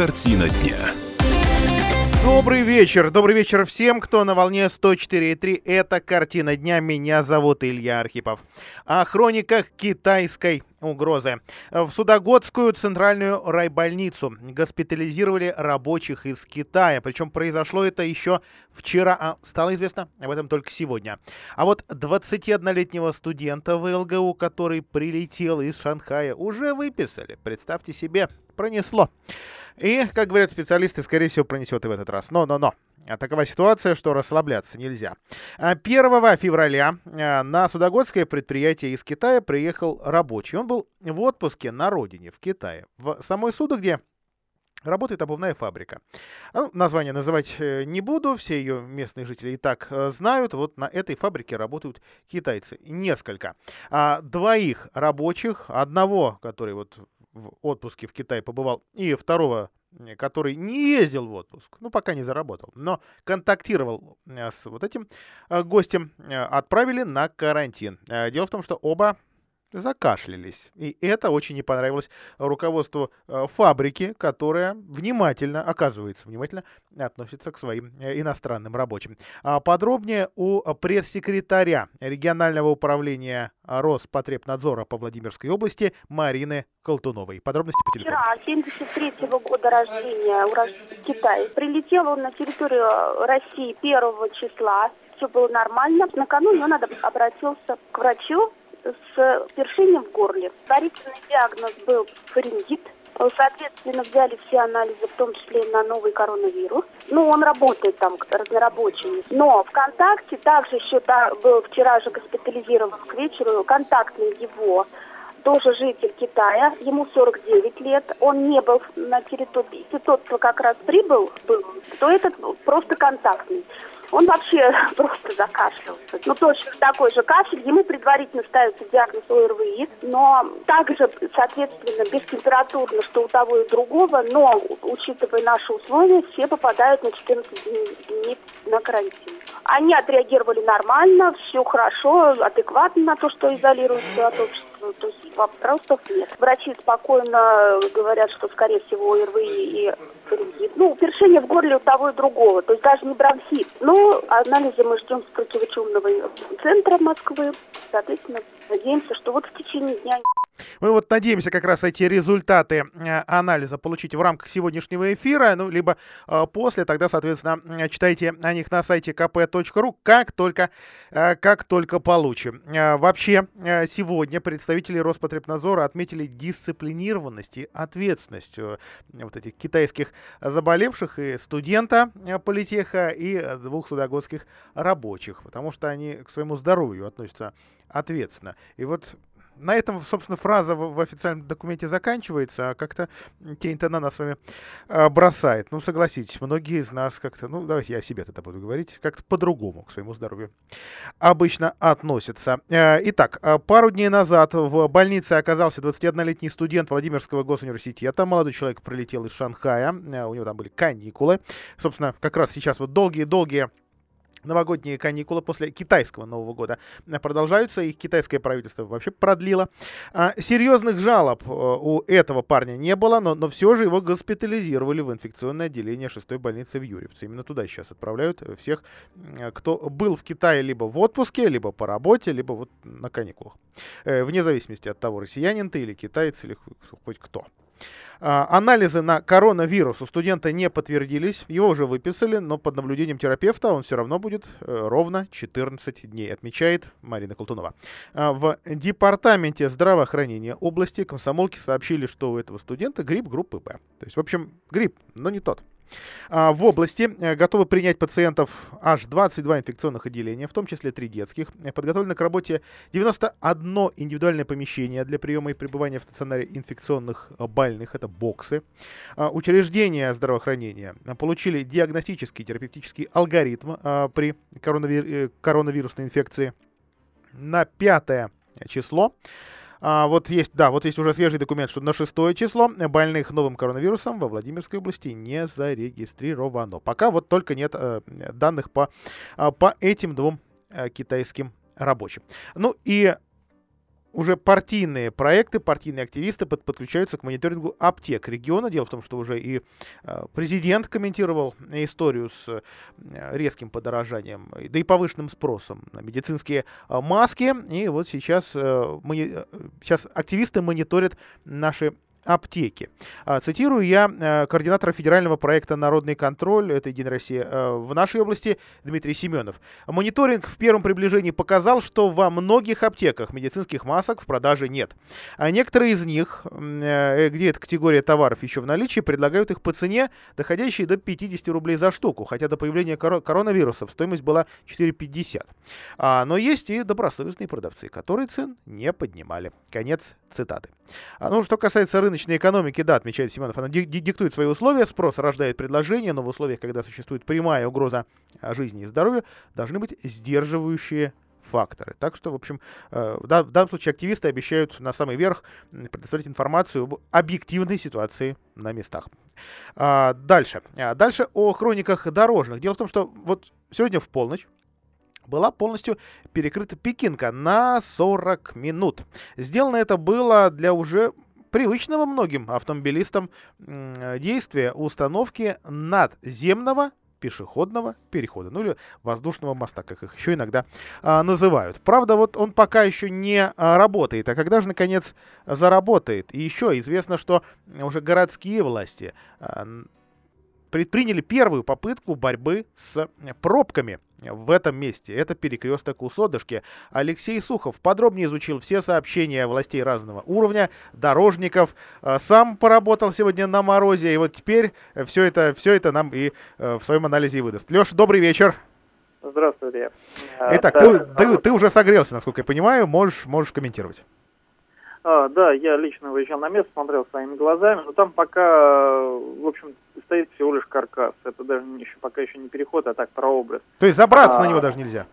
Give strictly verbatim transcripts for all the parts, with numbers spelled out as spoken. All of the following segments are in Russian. Картина дня. Добрый вечер. Добрый вечер всем, кто на волне сто четыре и три. Это «Картина дня». Меня зовут Илья Архипов. О хрониках китайской угрозы. В Судогодскую центральную райбольницу госпитализировали рабочих из Китая. Причем произошло это еще вчера, а стало известно об этом только сегодня. А вот двадцатиоднолетнего студента ВЛГУ, который прилетел из Шанхая, уже выписали. Представьте себе, пронесло. И, как говорят специалисты, скорее всего, пронесет и в этот раз. Но-но-но. А такова ситуация, что расслабляться нельзя. первого февраля на Судогодское предприятие из Китая приехал рабочий. Он был в отпуске на родине, в Китае. В самой Судогде работает обувная фабрика. Ну, название называть не буду, все ее местные жители и так знают. Вот на этой фабрике работают китайцы. Несколько. Двоих рабочих, одного, который вот в отпуске в Китае побывал, и второго, который не ездил в отпуск, ну, пока не заработал, но контактировал с вот этим гостем, отправили на карантин. Дело в том, что оба закашлялись. И это очень не понравилось руководству фабрики, которая внимательно, оказывается, внимательно относится к своим иностранным рабочим. Подробнее у пресс-секретаря регионального управления Роспотребнадзора по Владимирской области Марины Колтуновой. Подробности по телефону. Вчера, семьдесят третьего года рождения, уроженец Китая. Прилетел он на территорию России первого числа. Все было нормально. Накануне он обратился к врачу с першением в горле. Предварительный диагноз был фарингит. Соответственно, взяли все анализы, в том числе и на новый коронавирус. Ну, он работает там, разнорабочий. Но ВКонтакте также еще да, был вчера же госпитализирован к вечеру. Контактный его, тоже житель Китая. Ему сорок девять лет. Он не был на территории. Если тот, кто как раз прибыл, был, то этот просто контактный. Он вообще просто закашлялся. Ну, точно такой же кашель. Ему предварительно ставится диагноз ОРВИ, но также, соответственно, бескемпературно, что у того и другого, но, учитывая наши условия, все попадают на четырнадцать дней на карантин. Они отреагировали нормально, все хорошо, адекватно на то, что изолируются от общества. То есть вопросов нет. Врачи спокойно говорят, что, скорее всего, ОРВИ и фарингит. Ну, першение в горле у того и другого, то есть даже не бронхит. Ну, анализы мы ждем с противочумного центра Москвы. Соответственно, надеемся, что вот в течение дня... Мы вот надеемся как раз эти результаты анализа получить в рамках сегодняшнего эфира, ну, либо после, тогда, соответственно, читайте о них на сайте ка пэ точка ру, как только, как только получим. Вообще, сегодня представители Роспотребнадзора отметили дисциплинированность и ответственность вот этих китайских заболевших, и студента политеха, и двух судогодских рабочих, потому что они к своему здоровью относятся ответственно. И вот... На этом, собственно, фраза в официальном документе заканчивается, а как-то тень-то она нас с вами бросает. Ну, согласитесь, многие из нас как-то, ну, давайте я о себе тогда буду говорить, как-то по-другому к своему здоровью обычно относятся. Итак, пару дней назад в больнице оказался двадцатиоднолетний студент Владимирского госуниверситета. Молодой человек прилетел из Шанхая, у него там были каникулы. Собственно, как раз сейчас вот долгие-долгие новогодние каникулы после китайского Нового года продолжаются. Их китайское правительство вообще продлило. А, серьезных жалоб у этого парня не было, но, но все же его госпитализировали в инфекционное отделение шестой больницы в Юрьевце. Именно туда сейчас отправляют всех, кто был в Китае либо в отпуске, либо по работе, либо вот на каникулах. Вне зависимости от того, россиянин ты или китаец, или хоть кто. Анализы на коронавирус у студента не подтвердились, его уже выписали, но под наблюдением терапевта он все равно будет ровно четырнадцать дней, отмечает Марина Колтунова. В департаменте здравоохранения области комсомолки сообщили, что у этого студента грипп группы Б. То есть, в общем, грипп, но не тот. В области готовы принять пациентов аж двадцать два инфекционных отделения, в том числе три детских. Подготовлено к работе девяносто одно индивидуальное помещение для приема и пребывания в стационаре инфекционных больных. Это боксы. Учреждения здравоохранения получили диагностический и терапевтический алгоритм при коронавирусной инфекции на пятое число. А, вот есть, да, вот есть уже свежий документ, что на шестое число больных новым коронавирусом во Владимирской области не зарегистрировано. Пока вот только нет э, данных по, по этим двум э, китайским рабочим. Ну и уже партийные проекты, партийные активисты подключаются к мониторингу аптек региона. Дело в том, что уже и президент комментировал историю с резким подорожанием, да и повышенным спросом на медицинские маски. И вот сейчас, сейчас активисты мониторят наши аптеки. Цитирую я координатора федерального проекта «Народный контроль», это «Единая Россия» в нашей области, Дмитрий Семенов. Мониторинг в первом приближении показал, что во многих аптеках медицинских масок в продаже нет. А некоторые из них, где эта категория товаров еще в наличии, предлагают их по цене, доходящей до пятьдесят рублей за штуку, хотя до появления коронавирусов стоимость была четыре пятьдесят. Но есть и добросовестные продавцы, которые цен не поднимали. Конец цитаты. Ну, что касается рынка, рыночной экономики, да, отмечает Семенов, она диктует свои условия, спрос рождает предложение, но в условиях, когда существует прямая угроза жизни и здоровью, должны быть сдерживающие факторы. Так что, в общем, в данном случае активисты обещают на самый верх предоставить информацию об объективной ситуации на местах. Дальше. Дальше о хрониках дорожных. Дело в том, что вот сегодня в полночь была полностью перекрыта Пекинка на сорок минут. Сделано это было для уже привычного многим автомобилистам действия установки надземного пешеходного перехода, ну или воздушного моста, как их еще иногда а, называют. Правда, вот он пока еще не а, работает, а когда же, наконец, заработает? И еще известно, что уже городские власти а, предприняли первую попытку борьбы с пробками в этом месте. Это перекресток у Судогодки. Алексей Сухов подробнее изучил все сообщения властей разного уровня, дорожников, сам поработал сегодня на морозе, и вот теперь все это, все это нам и в своем анализе и выдаст. Леш, добрый вечер. Здравствуй, Илья. Итак, да, ты, да. Ты, ты уже согрелся, насколько я понимаю, можешь, можешь комментировать. А, да, я лично выезжал на место, смотрел своими глазами, но там пока, в общем, стоит всего лишь каркас. Это даже еще, пока еще не переход, а так прообраз. То есть забраться а, на него даже нельзя?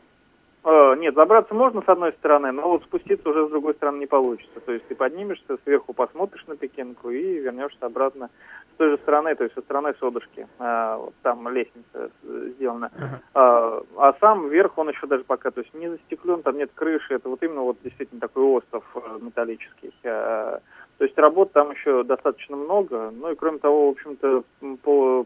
А, нет, забраться можно с одной стороны, но вот спуститься уже с другой стороны не получится. То есть ты поднимешься, сверху посмотришь на Пекинку и вернешься обратно с той же стороны, то есть со стороны Судогодки. А, вот там лестница сделана. Uh-huh. А, а сам верх, он еще даже пока, то есть не застеклен, там нет крыши. Это вот именно вот действительно такой остров металлический. А, то есть работ там еще достаточно много. Ну и кроме того, в общем-то, по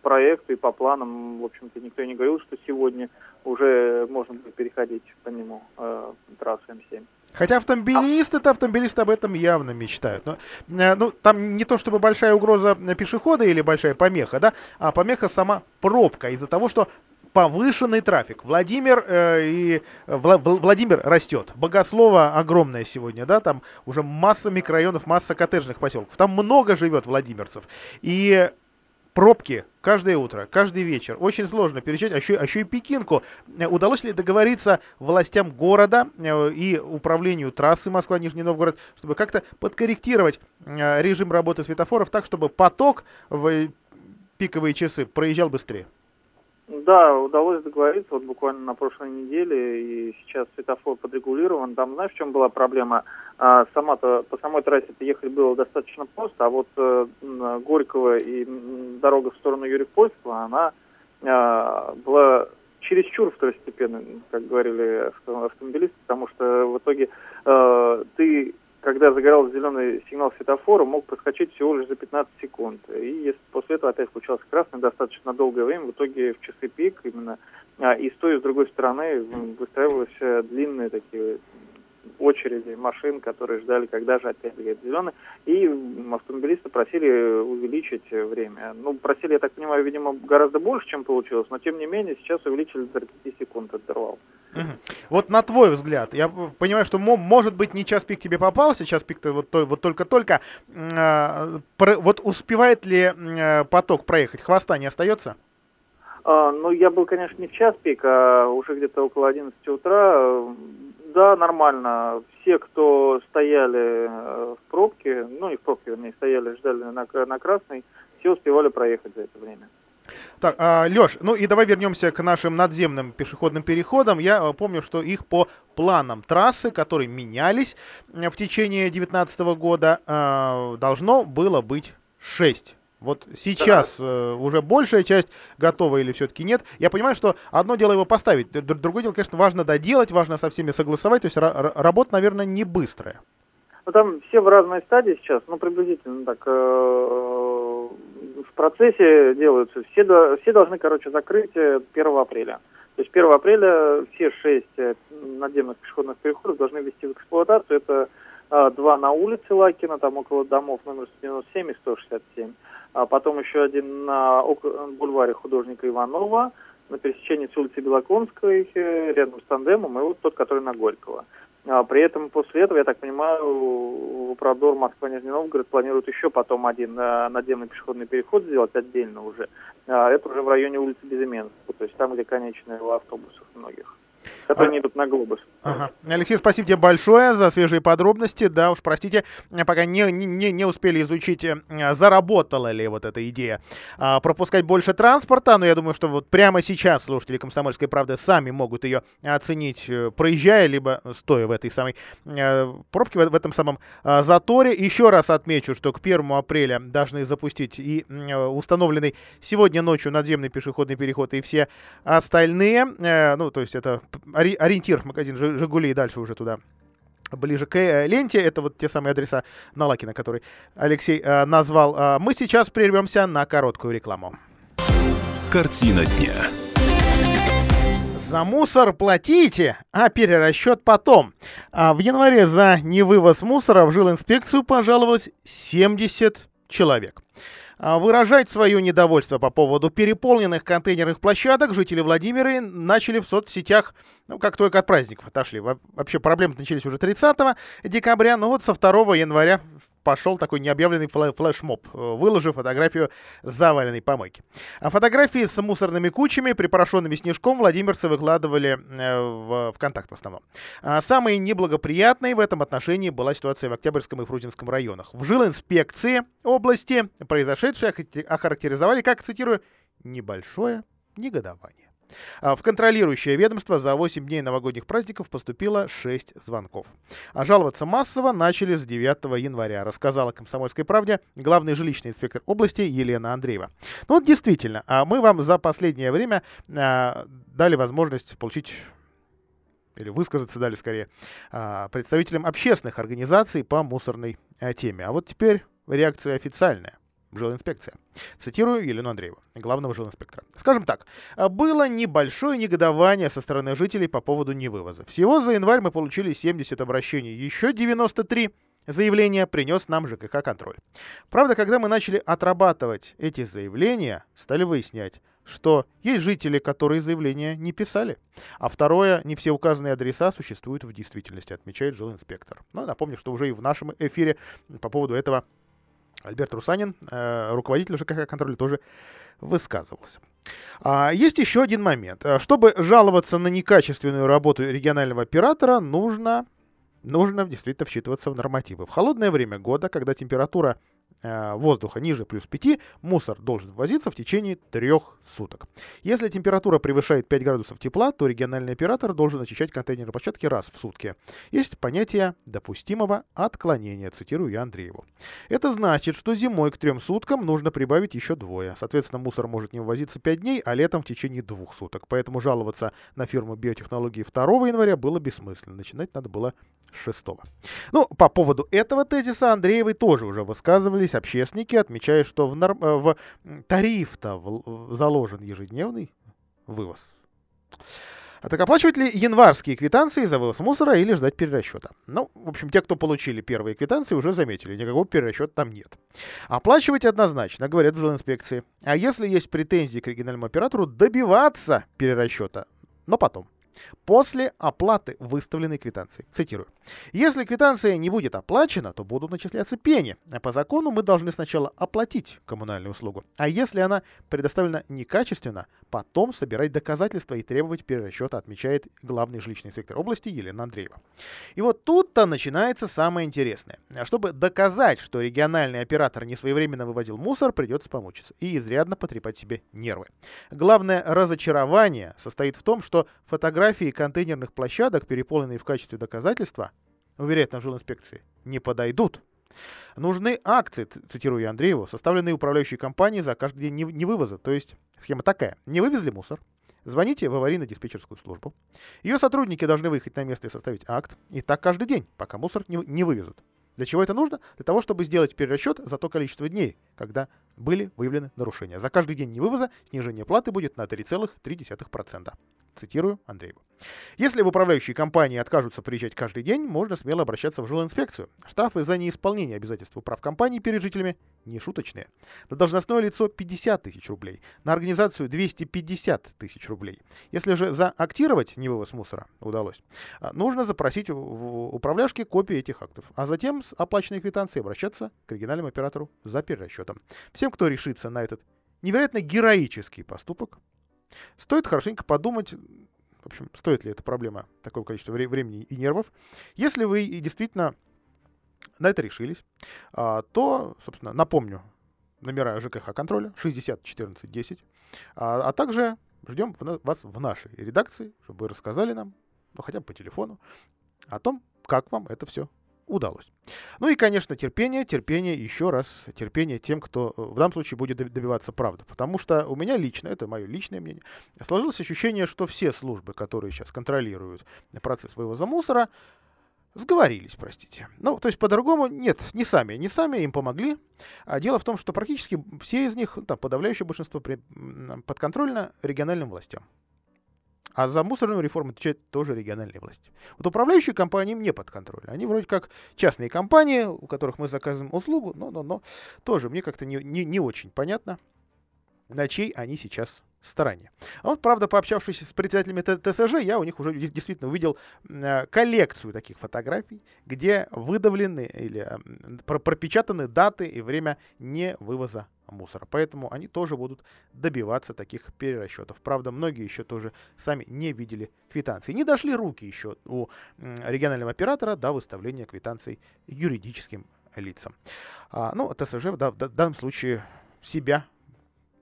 проекту и по планам, в общем-то, никто не говорил, что сегодня уже можно будет переходить по нему э, трассу эм семь. Хотя автомобилисты-то, автомобилисты об этом явно мечтают. Но, ну, там не то чтобы большая угроза пешехода или большая помеха, да, а помеха сама пробка из-за того, что повышенный трафик. Владимир э, и Вла- Владимир растет. Богослова огромная сегодня, да, там уже масса микрорайонов, масса коттеджных поселков. Там много живет владимирцев. И пробки каждое утро, каждый вечер. Очень сложно перечислять, а еще, а еще и Пекинку. Удалось ли договориться властям города и управлению трассы Москва-Нижний Новгород, чтобы как-то подкорректировать режим работы светофоров так, чтобы поток в пиковые часы проезжал быстрее? Да, удалось договориться вот буквально на прошлой неделе, и сейчас светофор подрегулирован. Там, знаешь, в чем была проблема? А, сама-то, по самой трассе ехать было достаточно просто, а вот э, Горького и дорога в сторону Юрьев-Польского, она э, была чересчур второстепенной, как говорили автомобилисты, потому что в итоге э, ты, когда загорался зеленый сигнал светофора, мог проскочить всего лишь за пятнадцать секунд. И если после этого опять включался красный, достаточно долгое время, в итоге в часы пик именно, а, и с той и с другой стороны выстраивались длинные такие очереди машин, которые ждали, когда же опять загорится зеленый. И автомобилисты просили увеличить время. Ну, просили, я так понимаю, видимо, гораздо больше, чем получилось, но тем не менее сейчас увеличили до тридцать секунд интервал. Вот на твой взгляд, я понимаю, что, может быть, не час пик тебе попался, час пик-то вот, вот только-только, вот успевает ли поток проехать, хвоста не остается? Ну, я был, конечно, не в час пик, а уже где-то около одиннадцати утра. Да, нормально. Все, кто стояли в пробке, ну, не в пробке, вернее, стояли, ждали на, на красный, все успевали проехать за это время. Так, Леш, ну и давай вернемся к нашим надземным пешеходным переходам. Я помню, что их по планам трассы, которые менялись в течение две тысячи девятнадцатого года, должно было быть шесть. Вот сейчас да. уже большая часть готова или все-таки нет? Я понимаю, что одно дело его поставить, другое дело, конечно, важно доделать, важно со всеми согласовать, то есть работа, наверное, не быстрая. Ну там все в разной стадии сейчас, ну приблизительно так в процессе делаются. Все, все должны, короче, закрыть первого апреля. То есть первого апреля все шесть надземных пешеходных переходов должны ввести в эксплуатацию. Это два на улице Лакина, там около домов номер сто девяносто семь и сто шестьдесят семь. А потом еще один на бульваре художника Иванова, на пересечении с улицы Белоконской, рядом с тандемом, и вот тот, который на Горького. А при этом после этого, я так понимаю, управдор Москва-Нижний Новгород планирует еще потом один надземный пешеходный переход сделать отдельно уже. А это уже в районе улицы Безыменска, то есть там, где конечные у автобусов многих. Которые не идут на глобус. Ага. Алексей, спасибо тебе большое за свежие подробности. Да уж, простите, пока не, не, не успели изучить, заработала ли вот эта идея а, пропускать больше транспорта. Но я думаю, что вот прямо сейчас слушатели «Комсомольской правды» сами могут ее оценить, проезжая, либо стоя в этой самой а, пробке, в, в этом самом а, заторе. Еще раз отмечу, что к первому апреля должны запустить и а, установленный сегодня ночью надземный пешеходный переход и все остальные. А, ну, то есть это... ориентир, магазин «Жигули» и дальше уже туда, ближе к ленте. Это вот те самые адреса на Лакина, которые Алексей э, назвал. А мы сейчас прервемся на короткую рекламу. Картина дня. За мусор платите, а перерасчет потом. А в январе за невывоз мусора в жилинспекцию пожаловалось семьдесят человек. Выражать свое недовольство по поводу переполненных контейнерных площадок жители Владимира начали в соцсетях, ну, как только от праздников отошли. Вообще проблемы начались уже тридцатого декабря, но вот со второго января пошел такой необъявленный флешмоб, выложив фотографию заваленной помойки. А фотографии с мусорными кучами, припорошенными снежком, владимирцы выкладывали в ВКонтакте в основном. А самой неблагоприятной в этом отношении была ситуация в Октябрьском и Фрунзенском районах. В жилинспекции области произошедшее охарактеризовали как, цитирую, «небольшое негодование». В контролирующее ведомство за восемь дней новогодних праздников поступило шесть звонков. А жаловаться массово начали с девятого января, рассказала «Комсомольской правде» главный жилищный инспектор области Елена Андреева. Ну вот действительно, а мы вам за последнее время а, дали возможность получить... или высказаться дали скорее а, представителям общественных организаций по мусорной а, теме. А вот теперь реакция официальная. Жилинспекция. Цитирую Елену Андрееву, главного жилинспектора. Скажем так, было небольшое негодование со стороны жителей по поводу невывоза. Всего за январь мы получили семьдесят обращений, еще девяносто три заявления принес нам ЖКХ-контроль. Правда, когда мы начали отрабатывать эти заявления, стали выяснять, что есть жители, которые заявления не писали. А второе, не все указанные адреса существуют в действительности, отмечает жилинспектор. Но напомню, что уже и в нашем эфире по поводу этого Альберт Русанин, руководитель ЖКХ-контроля, тоже высказывался. Есть еще один момент. Чтобы жаловаться на некачественную работу регионального оператора, нужно, нужно действительно вчитываться в нормативы. В холодное время года, когда температура воздуха ниже плюс пяти, мусор должен ввозиться в течение трех суток. Если температура превышает пять градусов тепла, то региональный оператор должен очищать контейнерные площадки раз в сутки. Есть понятие допустимого отклонения, цитирую я Андрееву. Это значит, что зимой к трем суткам нужно прибавить еще двое. Соответственно, мусор может не ввозиться пять дней, а летом в течение двух суток. Поэтому жаловаться на фирму биотехнологии второго января было бессмысленно. Начинать надо было шестого. Ну, по поводу этого тезиса Андреевой тоже уже высказывались общественники, отмечая, что в, норм... в тариф-то заложен ежедневный вывоз. А так оплачивать ли январские квитанции за вывоз мусора или ждать перерасчета? Ну, в общем, те, кто получили первые квитанции, уже заметили, никакого перерасчета там нет. Оплачивать однозначно, говорят в жилинспекции. А если есть претензии к региональному оператору, добиваться перерасчета, но потом. После оплаты выставленной квитанции. Цитирую. Если квитанция не будет оплачена, то будут начисляться пени. По закону мы должны сначала оплатить коммунальную услугу. А если она предоставлена некачественно, потом собирать доказательства и требовать перерасчета, отмечает главный жилищный инспектор области Елена Андреева. И вот тут-то начинается самое интересное. Чтобы доказать, что региональный оператор не своевременно вывозил мусор, придется помучиться и изрядно потрепать себе нервы. Главное разочарование состоит в том, что фотографии Фотографии контейнерных площадок, переполненные в качестве доказательства, уверяют на жилинспекции, не подойдут Нужны акции, цитирую я Андрееву, составленные управляющей компанией за каждый день невывоза. То есть схема такая. Не вывезли мусор, звоните в аварийно-диспетчерскую службу. Ее сотрудники должны выехать на место и составить акт. И так каждый день, пока мусор не вывезут. Для чего это нужно? Для того, чтобы сделать перерасчет за то количество дней, когда были выявлены нарушения. За каждый день невывоза снижение платы будет на три целых три десятых процента. Цитирую Андрееву. Если в управляющие компании откажутся приезжать каждый день, можно смело обращаться в жилинспекцию. Штрафы за неисполнение обязательств прав компании перед жителями не шуточные. На должностное лицо пятьдесят тысяч рублей, на организацию двести пятьдесят тысяч рублей. Если же заактировать невывоз мусора удалось, нужно запросить в управляшке копии этих актов, а затем с оплаченной квитанцией обращаться к региональному оператору за перерасчетом. Всем, кто решится на этот невероятно героический поступок, стоит хорошенько подумать, в общем, стоит ли эта проблема такого количества времени и нервов. Если вы действительно на это решились, то, собственно, напомню, номера ЖКХ-контроля шестьдесят четырнадцать десять, а, а также ждем вас в нашей редакции, чтобы вы рассказали нам, ну хотя бы по телефону, о том, как вам это все удалось. Ну и, конечно, терпение, терпение, еще раз терпение тем, кто в данном случае будет добиваться правды. Потому что у меня лично, это мое личное мнение, сложилось ощущение, что все службы, которые сейчас контролируют процесс вывоза мусора, сговорились, простите. Ну, то есть, по-другому, нет, не сами, не сами им помогли. А дело в том, что практически все из них, там, подавляющее большинство, при, подконтрольно региональным властям. А за мусорную реформу отвечают тоже региональные власти. Вот управляющие компании не подконтрольны. Они вроде как частные компании, у которых мы заказываем услугу, но, но, но тоже мне как-то не, не, не очень понятно, на чьей они сейчас стороне. А вот, правда, пообщавшись с представителями ТСЖ, я у них уже действительно увидел коллекцию таких фотографий, где выдавлены или пропечатаны даты и время невывоза мусора. Поэтому они тоже будут добиваться таких перерасчетов. Правда, многие еще тоже сами не видели квитанции. Не дошли руки еще у регионального оператора до выставления квитанций юридическим лицам. А, ну, ТСЖ в данном случае себя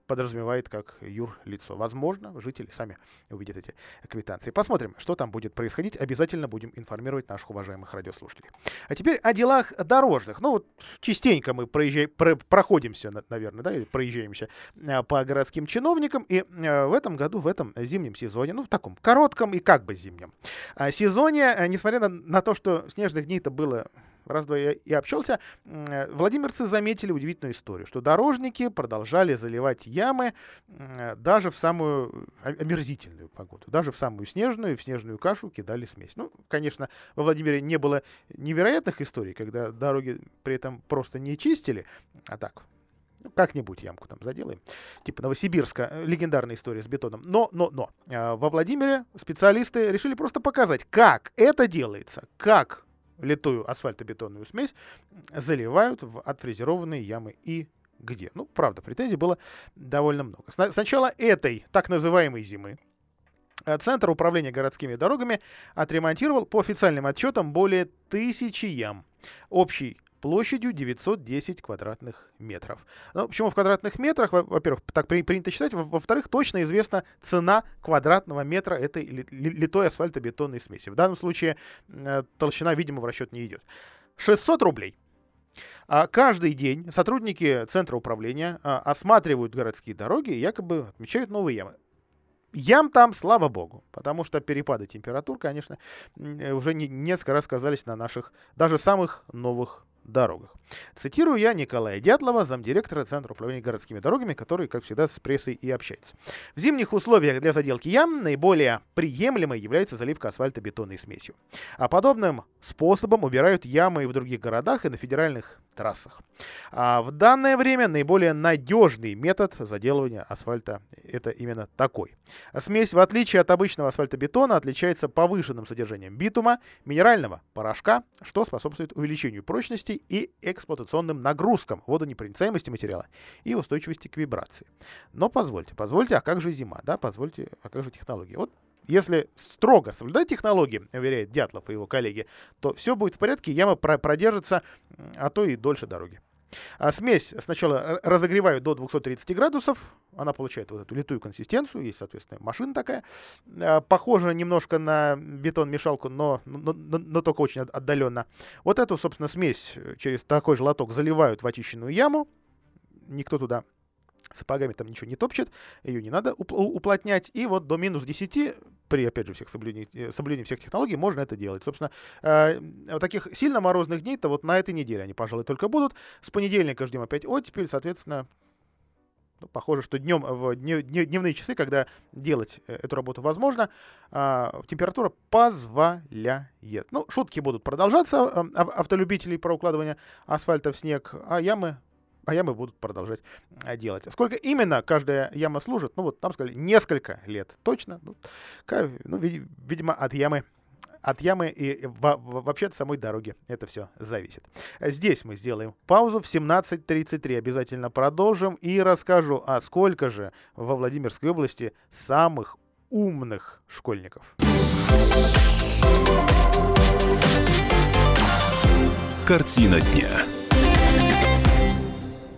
подразумевает как юрлицо. Возможно, жители сами увидят эти квитанции. Посмотрим, что там будет происходить. Обязательно будем информировать наших уважаемых радиослушателей. А теперь о делах дорожных. Ну вот частенько мы проезжаем, про, проходимся, наверное, да, или проезжаемся по городским чиновникам. И в этом году, в этом зимнем сезоне, ну в таком коротком и как бы зимнем сезоне, несмотря на, на то, что снежных дней-то было... раз-два я и общался, владимирцы заметили удивительную историю, что дорожники продолжали заливать ямы даже в самую омерзительную погоду, даже в самую снежную, в снежную кашу кидали смесь. Ну, конечно, во Владимире не было невероятных историй, когда дороги при этом просто не чистили, а так... как-нибудь ямку там заделаем. Типа Новосибирска, легендарная история с бетоном. Но, но, но. Во Владимире специалисты решили просто показать, как это делается, как литую асфальтобетонную смесь заливают в отфрезерованные ямы и где. Ну, правда, претензий было довольно много. С начала этой так называемой зимы Центр управления городскими дорогами отремонтировал по официальным отчетам более тысячи ям. Общий площадью девятьсот десять квадратных метров. Ну, почему в квадратных метрах? Во-первых, так принято считать. Во-вторых, точно известна цена квадратного метра этой литой асфальтобетонной смеси. В данном случае толщина, видимо, в расчет не идет. шестьсот рублей. Каждый день сотрудники Центра управления осматривают городские дороги и якобы отмечают новые ямы. Ям там, слава богу, потому что перепады температур, конечно, уже несколько раз сказались на наших, даже самых новых дорогах. Цитирую я Николая Дятлова, замдиректора Центра управления городскими дорогами, который, как всегда, с прессой и общается. В зимних условиях для заделки ям наиболее приемлемой является заливка асфальтобетонной смесью. А подобным способом убирают ямы и в других городах, и на федеральных трассах. А в данное время наиболее надежный метод заделывания асфальта это именно такой. Смесь, в отличие от обычного асфальтобетона, отличается повышенным содержанием битума, минерального порошка, что способствует увеличению прочности и эксплуатационным нагрузкам, водонепроницаемости материала и устойчивости к вибрации. Но позвольте, позвольте, а как же зима, да, позвольте, а как же технологии? Вот если строго соблюдать технологии, уверяет Дятлов и его коллеги, то все будет в порядке, яма продержится, а то и дольше дороги. А смесь сначала разогревают до двести тридцать градусов, она получает вот эту литую консистенцию, есть, соответственно, машина такая. А, похожа немножко на бетон-мешалку, но, но, но, но только очень отдаленно. Вот эту, собственно, смесь через такой же лоток заливают в очищенную яму. Никто туда сапогами там ничего не топчет, ее не надо уплотнять. И вот до минус десяти, при, опять же, всех соблюдении, соблюдении всех технологий, можно это делать. Собственно, э, таких сильно морозных дней-то вот на этой неделе они, пожалуй, только будут. С понедельника ждем опять оттепель, соответственно, ну, похоже, что днем, в дневные часы, когда делать эту работу возможно, э, температура позволяет. Ну, шутки будут продолжаться, э, автолюбителей про укладывание асфальта в снег, а ямы... а ямы будут продолжать делать. Сколько именно каждая яма служит, ну вот там сказали, несколько лет точно. Ну, ну видимо, от ямы, от ямы и вообще от самой дороги это все зависит. Здесь мы сделаем паузу. В семнадцать тридцать три обязательно продолжим и расскажу, а сколько же во Владимирской области самых умных школьников. Картина дня.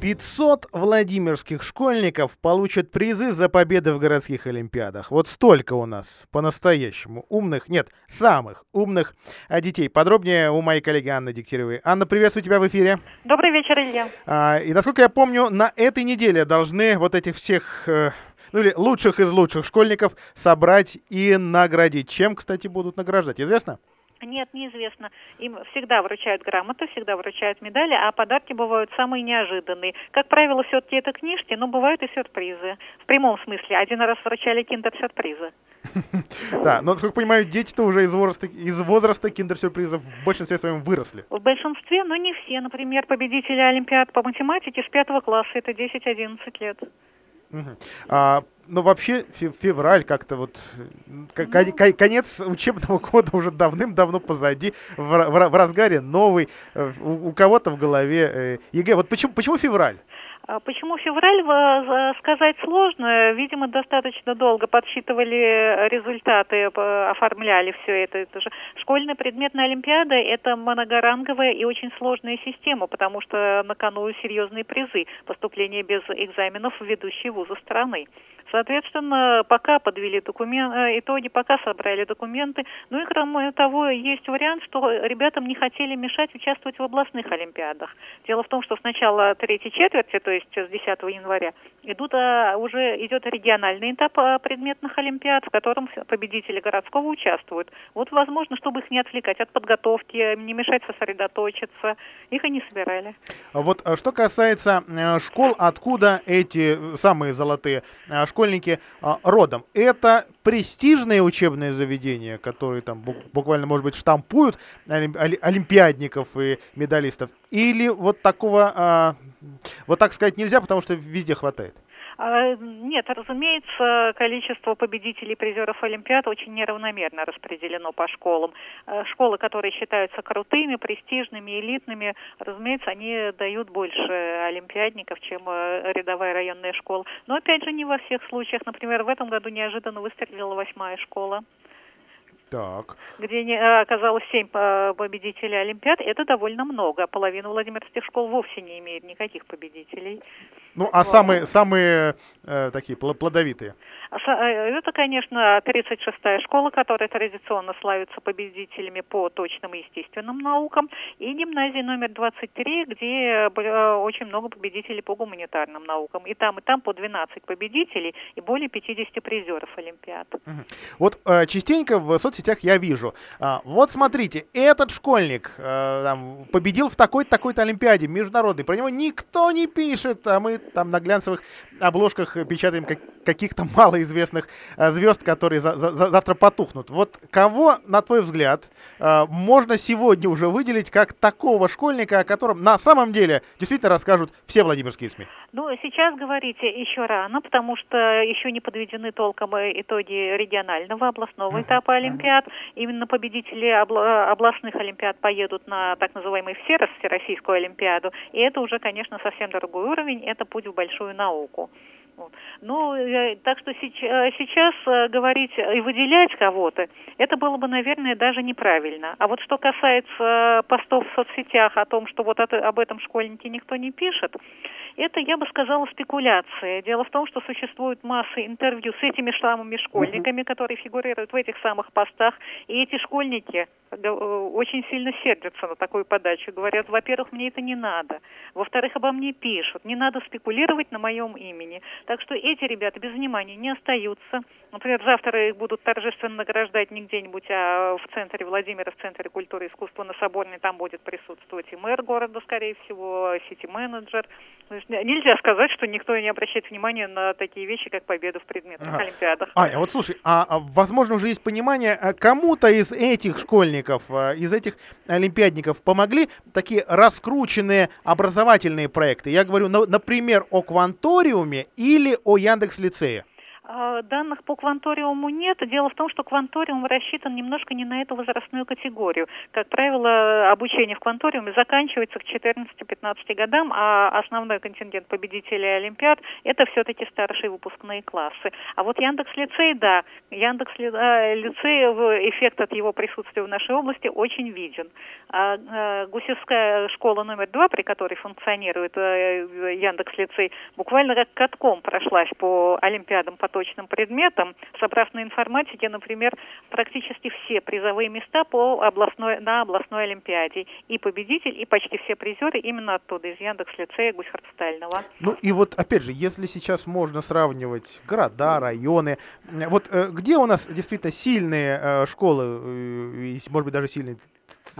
пятьсот владимирских школьников получат призы за победы в городских олимпиадах. Вот столько у нас по-настоящему умных, нет, самых умных детей. Подробнее у моей коллеги Анны Дегтяревой. Анна, приветствую тебя в эфире. Добрый вечер, Илья. А, и насколько я помню, на этой неделе должны вот этих всех, ну или лучших из лучших школьников собрать и наградить. Чем, кстати, будут награждать, известно? Нет, неизвестно. Им всегда вручают грамоту, всегда вручают медали, а подарки бывают самые неожиданные. Как правило, все-таки это книжки, но бывают и сюрпризы. В прямом смысле. Один раз вручали киндер-сюрпризы. Да, но, насколько понимаю, дети-то уже из возраста, из возраста киндер-сюрпризов в большинстве своем выросли. В большинстве, но не все. Например, победители Олимпиад по математике с пятого класса, это десять-одиннадцать лет. А, ну вообще февраль как-то вот к- конец учебного года уже давным-давно позади, в, в, в разгаре новый, у, у кого-то в голове ЕГЭ. Вот почему, почему февраль? Почему февраль, сказать сложно. Видимо, достаточно долго подсчитывали результаты, оформляли все это. Это же школьная предметная олимпиада – это многоранговая и очень сложная система, потому что на кону серьезные призы, поступление без экзаменов в ведущие вузы страны. Соответственно, пока подвели документы, итоги, пока собрали документы. Ну и кроме того, есть вариант, что ребятам не хотели мешать участвовать в областных олимпиадах. Дело в том, что с начала третьей четверти, то есть с десятого января, идут, а, уже идет региональный этап предметных олимпиад, в котором победители городского участвуют. Вот, возможно, чтобы их не отвлекать от подготовки, не мешать сосредоточиться, их и не собирали. Вот что касается школ, откуда эти самые золотые школы? Школьники родом. Это престижные учебные заведения, которые там буквально, может быть, штампуют олимпиадников и медалистов? Или вот такого, вот так сказать, нельзя, потому что везде хватает? Нет, разумеется, количество победителей и призеров Олимпиад очень неравномерно распределено по школам. Школы, которые считаются крутыми, престижными, элитными, разумеется, они дают больше олимпиадников, чем рядовая районная школа. Но, опять же, не во всех случаях. Например, в этом году неожиданно выстрелила восьмая школа. Так. Где оказалось семь победителей Олимпиад, это довольно много. Половина владимирских школ вовсе не имеет никаких победителей. Ну, а вот. самые, самые э, такие плодовитые? Это, конечно, тридцать шестая школа, которая традиционно славится победителями по точным и естественным наукам, и гимназия номер двадцать три, где очень много победителей по гуманитарным наукам. И там, и там по двенадцать победителей и более пятьдесят призеров Олимпиад. Угу. Вот э, частенько в соцсетях сетях я вижу. А, вот смотрите, этот школьник э, там, победил в такой-то, такой-то олимпиаде международной. Про него никто не пишет, а мы там на глянцевых обложках печатаем как, каких-то малоизвестных э, звезд, которые за, за, завтра потухнут. Вот кого, на твой взгляд, э, можно сегодня уже выделить как такого школьника, о котором на самом деле действительно расскажут все владимирские СМИ? Ну, сейчас говорите еще рано, потому что еще не подведены толком итоги регионального областного uh-huh. этапа Олимпиады. Именно победители областных олимпиад поедут на так называемый ВСЕРОС, Всероссийскую олимпиаду. И это уже, конечно, совсем другой уровень. Это путь в большую науку. Ну, так что сейчас говорить и выделять кого-то, это было бы, наверное, даже неправильно. А вот что касается постов в соцсетях о том, что вот об этом школьники никто не пишет, это, я бы сказала, спекуляция. Дело в том, что существует масса интервью с этими самыми школьниками, которые фигурируют в этих самых постах, и эти школьники очень сильно сердятся на такую подачу. Говорят, во-первых, мне это не надо, во-вторых, обо мне пишут, не надо спекулировать на моем имени. Так что эти ребята без внимания не остаются. Например, завтра их будут торжественно награждать не где-нибудь, а в центре Владимира, в Центре культуры и искусства на Соборной. Там будет присутствовать и мэр города, скорее всего, сити-менеджер. Нельзя сказать, что никто не обращает внимания на такие вещи, как победа в предметных ага. олимпиадах. Аня, вот слушай, а возможно уже есть понимание, кому-то из этих школьников, из этих олимпиадников помогли такие раскрученные образовательные проекты? Я говорю, например, о Кванториуме или о Яндекс.Лицее? Данных по Кванториуму нет. Дело в том, что Кванториум рассчитан немножко не на эту возрастную категорию. Как правило, обучение в Кванториуме заканчивается к четырнадцати-пятнадцати годам, а основной контингент победителей Олимпиад – это все-таки старшие выпускные классы. А вот Яндекс.Лицей, да, Яндекс.Лицей, эффект от его присутствия в нашей области очень виден. А Гусевская школа номер два, при которой функционирует Яндекс.Лицей, буквально как катком прошлась по Олимпиадам, по точным предметам, собрав на информатике, например, практически все призовые места по областной, на областной олимпиаде. И победитель, и почти все призеры именно оттуда, из Яндекс.Лицея Гусхардстального. Ну и вот, опять же, если сейчас можно сравнивать города, районы, вот где у нас действительно сильные школы, может быть, даже сильные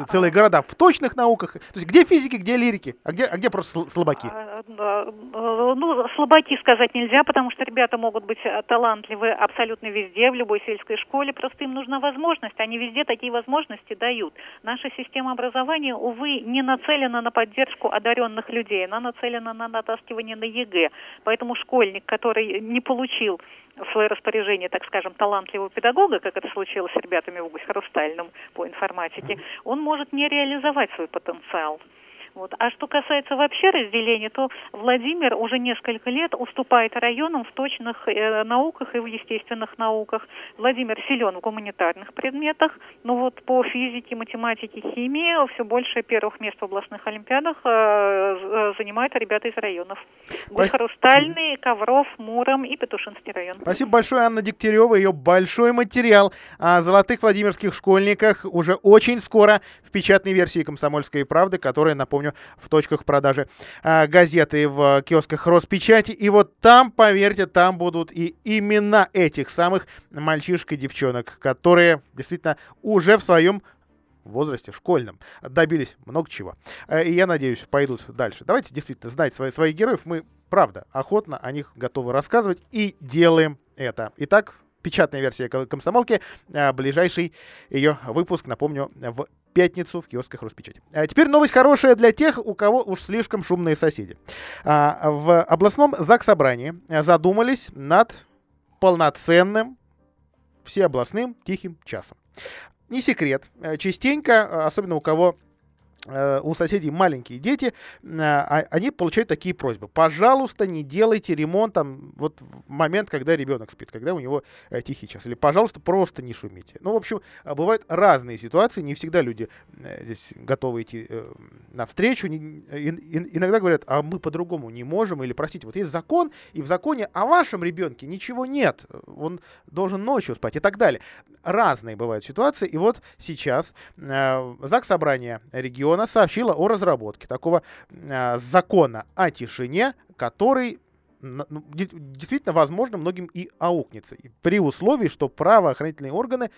целые города в точных науках, то есть где физики, где лирики, а где, а где просто слабаки? Ну, слабаки сказать нельзя, потому что ребята могут быть талантливы абсолютно везде, в любой сельской школе, просто им нужна возможность, они везде такие возможности дают. Наша система образования, увы, не нацелена на поддержку одаренных людей, она нацелена на натаскивание на ЕГЭ, поэтому школьник, который не получил в свое распоряжение, так скажем, талантливого педагога, как это случилось с ребятами в Гусхардстальном по информатике, он может не реализовать свой потенциал. Вот. А что касается вообще разделения, то Владимир уже несколько лет уступает районам в точных э, науках и в естественных науках. Владимир силен в гуманитарных предметах, но вот по физике, математике, химии все больше первых мест в областных олимпиадах э, занимают ребята из районов. Гусхардстальный, Ковров, Муром и Петушинский район. Спасибо большое, Анна Дегтярева. Ее большой материал о золотых владимирских школьниках уже очень скоро в печатной версии «Комсомольской правды», которая, напомню, в точках продажи а, газеты, в киосках Роспечати. И вот там, поверьте, там будут и имена этих самых мальчишек и девчонок, которые действительно уже в своем возрасте школьном добились много чего. И я надеюсь, пойдут дальше. Давайте действительно знать свои, своих героев. Мы, правда, охотно о них готовы рассказывать и делаем это. Итак, печатная версия «Комсомолки». Ближайший ее выпуск, напомню, в пятницу в киосках Роспечати. А теперь новость хорошая для тех, у кого уж слишком шумные соседи. А, в областном заксобрании задумались над полноценным всеобластным тихим часом. Не секрет, частенько, особенно у кого... у соседей маленькие дети, они получают такие просьбы. Пожалуйста, не делайте ремонт там, вот в момент, когда ребенок спит, когда у него тихий час. Или, пожалуйста, просто не шумите. Ну, в общем, бывают разные ситуации. Не всегда люди здесь готовы идти навстречу. Иногда говорят, а мы по-другому не можем. Или, простите, вот есть закон, и в законе о вашем ребенке ничего нет. Он должен ночью спать и так далее. Разные бывают ситуации. И вот сейчас Заксобрание региона она сообщила о разработке такого э, закона о тишине, который ну, действительно, возможно, многим и аукнется. И при условии, что правоохранительные органы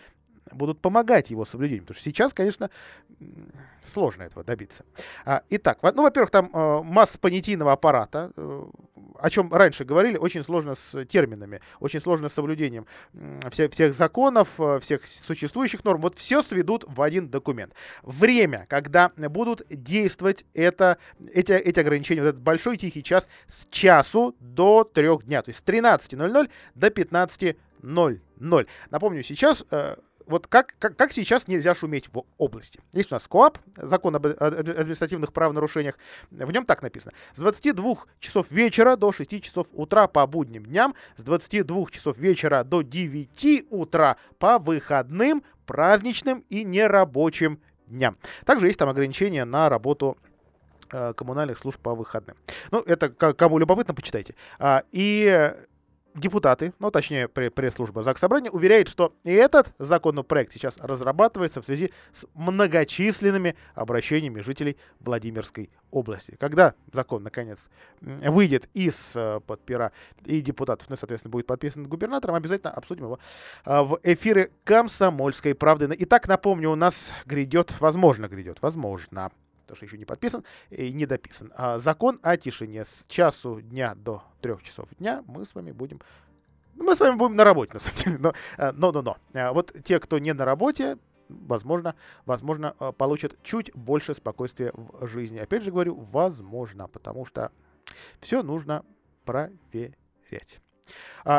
будут помогать его соблюдению. Потому что сейчас, конечно, сложно этого добиться. А, итак, ну, во-первых, там э, масса понятийного аппарата, э, о чем раньше говорили, очень сложно с терминами, очень сложно с соблюдением э, всех, всех законов, э, всех существующих норм. Вот все сведут в один документ. Время, когда будут действовать это, эти, эти ограничения, вот этот большой тихий час с часу до трех дня, то есть с тринадцати ноль-ноль до пятнадцати ноль-ноль. Напомню, сейчас... Э, вот как, как, как сейчас нельзя шуметь в области? Есть у нас КоАП, закон об административных правонарушениях, в нем так написано. С двадцати двух часов вечера до шести часов утра по будним дням, с двадцати двух часов вечера до девяти утра по выходным, праздничным и нерабочим дням. Также есть там ограничения на работу э, коммунальных служб по выходным. Ну, это кому любопытно, почитайте. А, и... Депутаты, ну точнее пресс-служба Заксобрания, уверяет, что и этот законопроект сейчас разрабатывается в связи с многочисленными обращениями жителей Владимирской области. Когда закон, наконец, выйдет из-под пера и депутатов, ну и, соответственно, будет подписан губернатором, обязательно обсудим его в эфире «Комсомольской правды». Итак, напомню, у нас грядет, возможно, грядет, возможно, потому что еще не подписан и не дописан. А закон о тишине с часу дня до трех часов дня мы с вами будем... Мы с вами будем на работе, на самом деле. Но, но, но. но. Вот те, кто не на работе, возможно, возможно, получат чуть больше спокойствия в жизни. Опять же говорю, возможно, потому что все нужно проверять.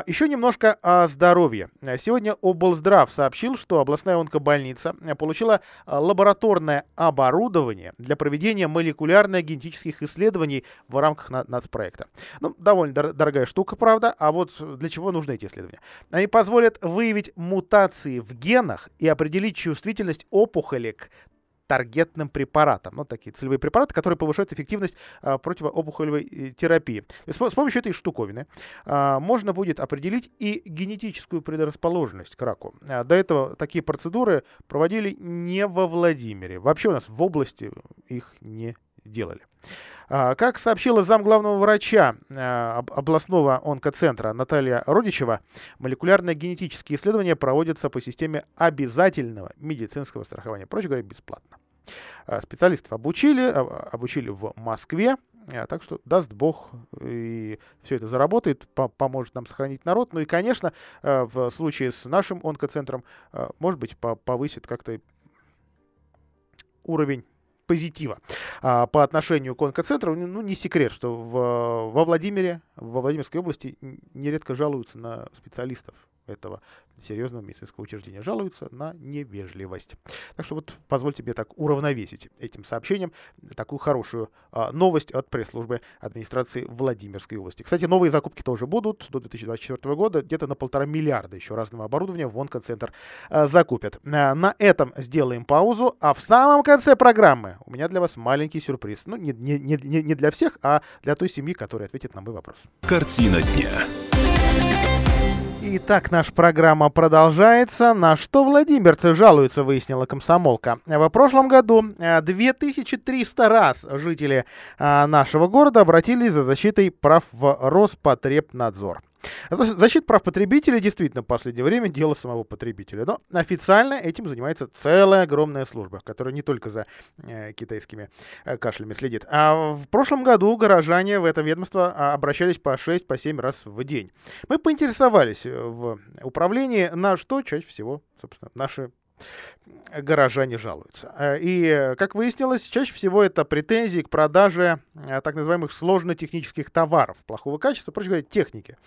Еще немножко о здоровье. Сегодня облздрав сообщил, что областная онкобольница получила лабораторное оборудование для проведения молекулярно-генетических исследований в рамках нацпроекта. Ну, довольно дор- дорогая штука, правда, а вот для чего нужны эти исследования? Они позволят выявить мутации в генах и определить чувствительность опухоли к таргетным препаратам. Ну, такие целевые препараты, которые повышают эффективность а, противоопухолевой терапии. С, с помощью этой штуковины а, можно будет определить и генетическую предрасположенность к раку. А, до этого такие процедуры проводили не во Владимире. Вообще у нас в области их не делали. А, как сообщила замглавного врача а, областного онкоцентра Наталья Родичева, молекулярно-генетические исследования проводятся по системе обязательного медицинского страхования. Проще говоря, бесплатно. Специалистов обучили, обучили в Москве, так что даст Бог, и все это заработает, поможет нам сохранить народ. Ну и, конечно, в случае с нашим онкоцентром, может быть, повысит как-то уровень позитива по отношению к онкоцентру. Ну, не секрет, что в, во Владимире, во Владимирской области нередко жалуются на специалистов этого серьезного медицинского учреждения, жалуются на невежливость. Так что вот позвольте мне так уравновесить этим сообщением такую хорошую а, новость от пресс-службы администрации Владимирской области. Кстати, новые закупки тоже будут до две тысячи двадцать четвёртого года. Где-то на полтора миллиарда еще разного оборудования в онкоцентр а, закупят. А, на этом сделаем паузу, а в самом конце программы у меня для вас маленький сюрприз. Ну, не, не, не, не для всех, а для той семьи, которая ответит на мой вопрос. Картина дня. Итак, наша программа продолжается. На что владимирцы жалуются, выяснила комсомолка. В прошлом году две тысячи триста раз жители нашего города обратились за защитой прав в Роспотребнадзор. Защита прав потребителей действительно в последнее время дело самого потребителя. Но официально этим занимается целая огромная служба, которая не только за э, китайскими э, кашлями следит. А в прошлом году горожане в это ведомство обращались по шесть-семь раз в день. Мы поинтересовались в управлении, на что чаще всего, собственно, наши горожане жалуются. И, как выяснилось, чаще всего это претензии к продаже так называемых сложно-технических товаров плохого качества, проще говоря, техники,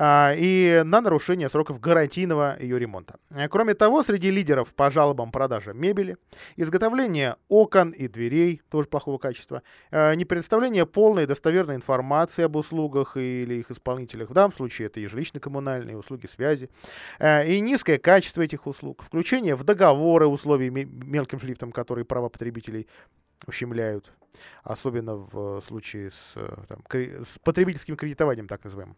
и на нарушение сроков гарантийного ее ремонта. Кроме того, среди лидеров по жалобам продажа мебели, изготовление окон и дверей тоже плохого качества, непредоставление полной и достоверной информации об услугах или их исполнителях, в данном случае это и жилищно-коммунальные услуги связи, и низкое качество этих услуг, включение в договор договоры, условия мелким шрифтом, которые права потребителей ущемляют, особенно в случае с, там, с потребительским кредитованием, так называемым.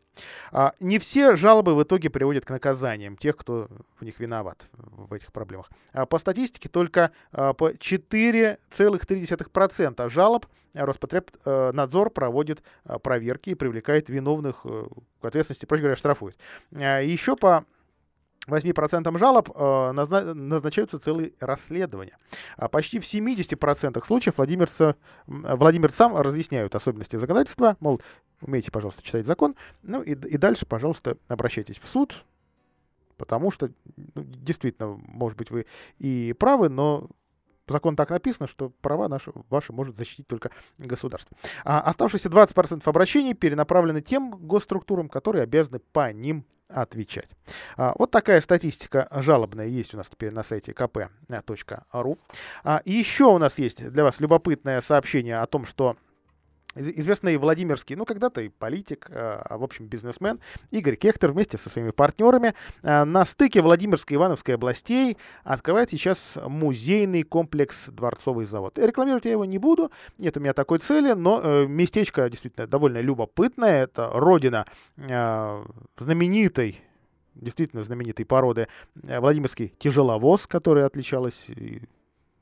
А, не все жалобы в итоге приводят к наказаниям тех, кто в них виноват в этих проблемах. А по статистике только а, по четыре целых три десятых процента жалоб Роспотребнадзор проводит а, проверки и привлекает виновных а, к ответственности, проще говоря, штрафует. А, еще по восемь процентов жалоб э, назна- назначаются целые расследования. А почти в семьдесят процентов случаев владимирцы, владимирцам разъясняют особенности законодательства, мол, умейте, пожалуйста, читать закон, ну и, и дальше, пожалуйста, обращайтесь в суд, потому что, ну, действительно, может быть, вы и правы, но закон так написан, что права наши, ваши может защитить только государство. А оставшиеся двадцать процентов обращений перенаправлены тем госструктурам, которые обязаны по ним отвечать. Вот такая статистика жалобная есть у нас теперь на сайте ка пэ точка ру. И еще у нас есть для вас любопытное сообщение о том, что известный владимирский, ну, когда-то и политик, в общем, бизнесмен Игорь Кехтер вместе со своими партнерами на стыке Владимирской и Ивановской областей открывает сейчас музейный комплекс «Дворцовый завод». Рекламировать я его не буду, нет у меня такой цели, но местечко действительно довольно любопытное. Это родина знаменитой, действительно знаменитой породы «Владимирский тяжеловоз», которая отличалась...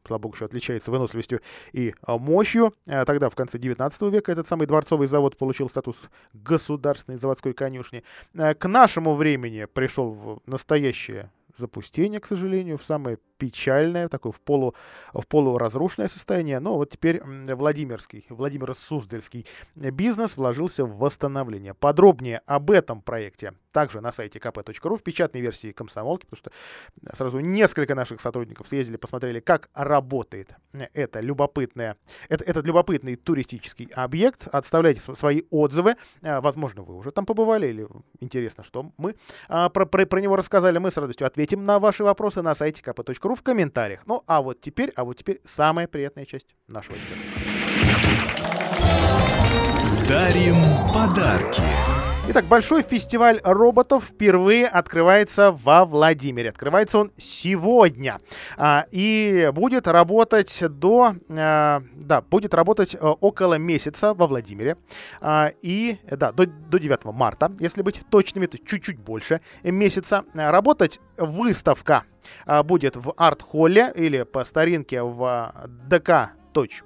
слава богу, еще отличается выносливостью и мощью. Тогда, в конце девятнадцатого века, этот самый дворцовый завод получил статус государственной заводской конюшни. К нашему времени пришел в настоящее запустение, к сожалению, в самое печальное, такое в, полу, в полуразрушенное состояние. Но вот теперь Владимирский, Владимиро-Суздальский бизнес вложился в восстановление. Подробнее об этом проекте также на сайте ка пэ точка ру в печатной версии «Комсомолки», потому что сразу несколько наших сотрудников съездили, посмотрели, как работает это любопытное, это, этот любопытный туристический объект. Отставляйте свои отзывы. Возможно, вы уже там побывали или интересно, что мы про, про, про него рассказали. Мы с радостью ответим на ваши вопросы на сайте ка пэ точка ру в комментариях. Ну, а вот теперь, а вот теперь самая приятная часть нашего эфира. Дарим подарки. Итак, большой фестиваль роботов впервые открывается во Владимире. Открывается он сегодня. И будет работать до... Да, будет работать около месяца во Владимире. И да, до, до девятого марта, если быть точными, то чуть-чуть больше месяца. Работать выставка будет в арт-холле или по старинке в ДК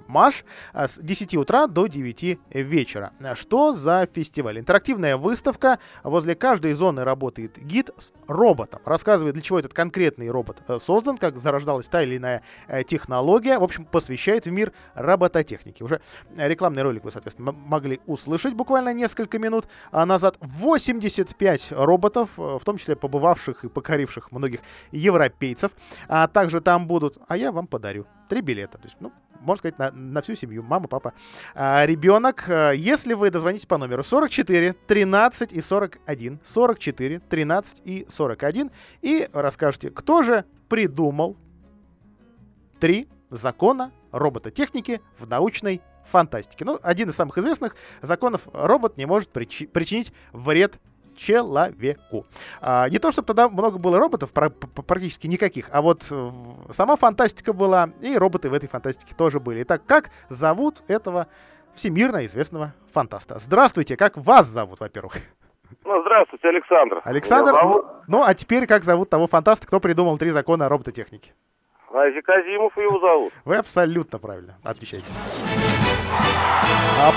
Маш с десяти утра до девяти вечера. Что за фестиваль? Интерактивная выставка. Возле каждой зоны работает гид с роботом. Рассказывает, для чего этот конкретный робот создан, как зарождалась та или иная технология. В общем, посвящает в мир робототехники. Уже рекламный ролик вы, соответственно, могли услышать буквально несколько минут назад. восемьдесят пять роботов, в том числе побывавших и покоривших многих европейцев. А также там будут, а я вам подарю, три билета. То есть, ну, можно сказать, на, на всю семью. Мама, папа, а, ребенок. А, если вы дозвоните по номеру сорок четыре тринадцать и сорок один, сорок четыре тринадцать и сорок один, и расскажете, кто же придумал три закона робототехники в научной фантастике. Ну, один из самых известных законов: робот не может причи- причинить вред человеку. А, не то чтобы тогда много было роботов, практически никаких, а вот сама фантастика была, и роботы в этой фантастике тоже были. Итак, как зовут этого всемирно известного фантаста? Здравствуйте, как вас зовут, во-первых? Ну, здравствуйте, Александр. Александр, зовут... ну, ну а теперь как зовут того фантаста, кто придумал три закона робототехники? Айзек Азимов его зовут. Вы абсолютно правильно отвечаете.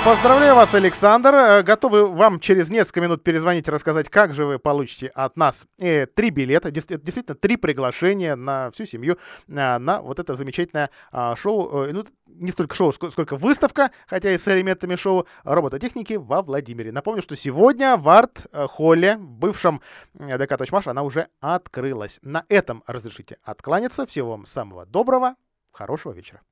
Поздравляю вас, Александр. Готовы вам через несколько минут перезвонить и рассказать, как же вы получите от нас э, три билета, действительно, три приглашения на всю семью э, на вот это замечательное э, шоу, э, ну, не столько шоу, сколько, сколько выставка, хотя и с элементами шоу робототехники во Владимире. Напомню, что сегодня в арт-холле, бывшем ДК «Точмаш», она уже открылась. На этом разрешите откланяться. Всего вам самого доброго, хорошего вечера.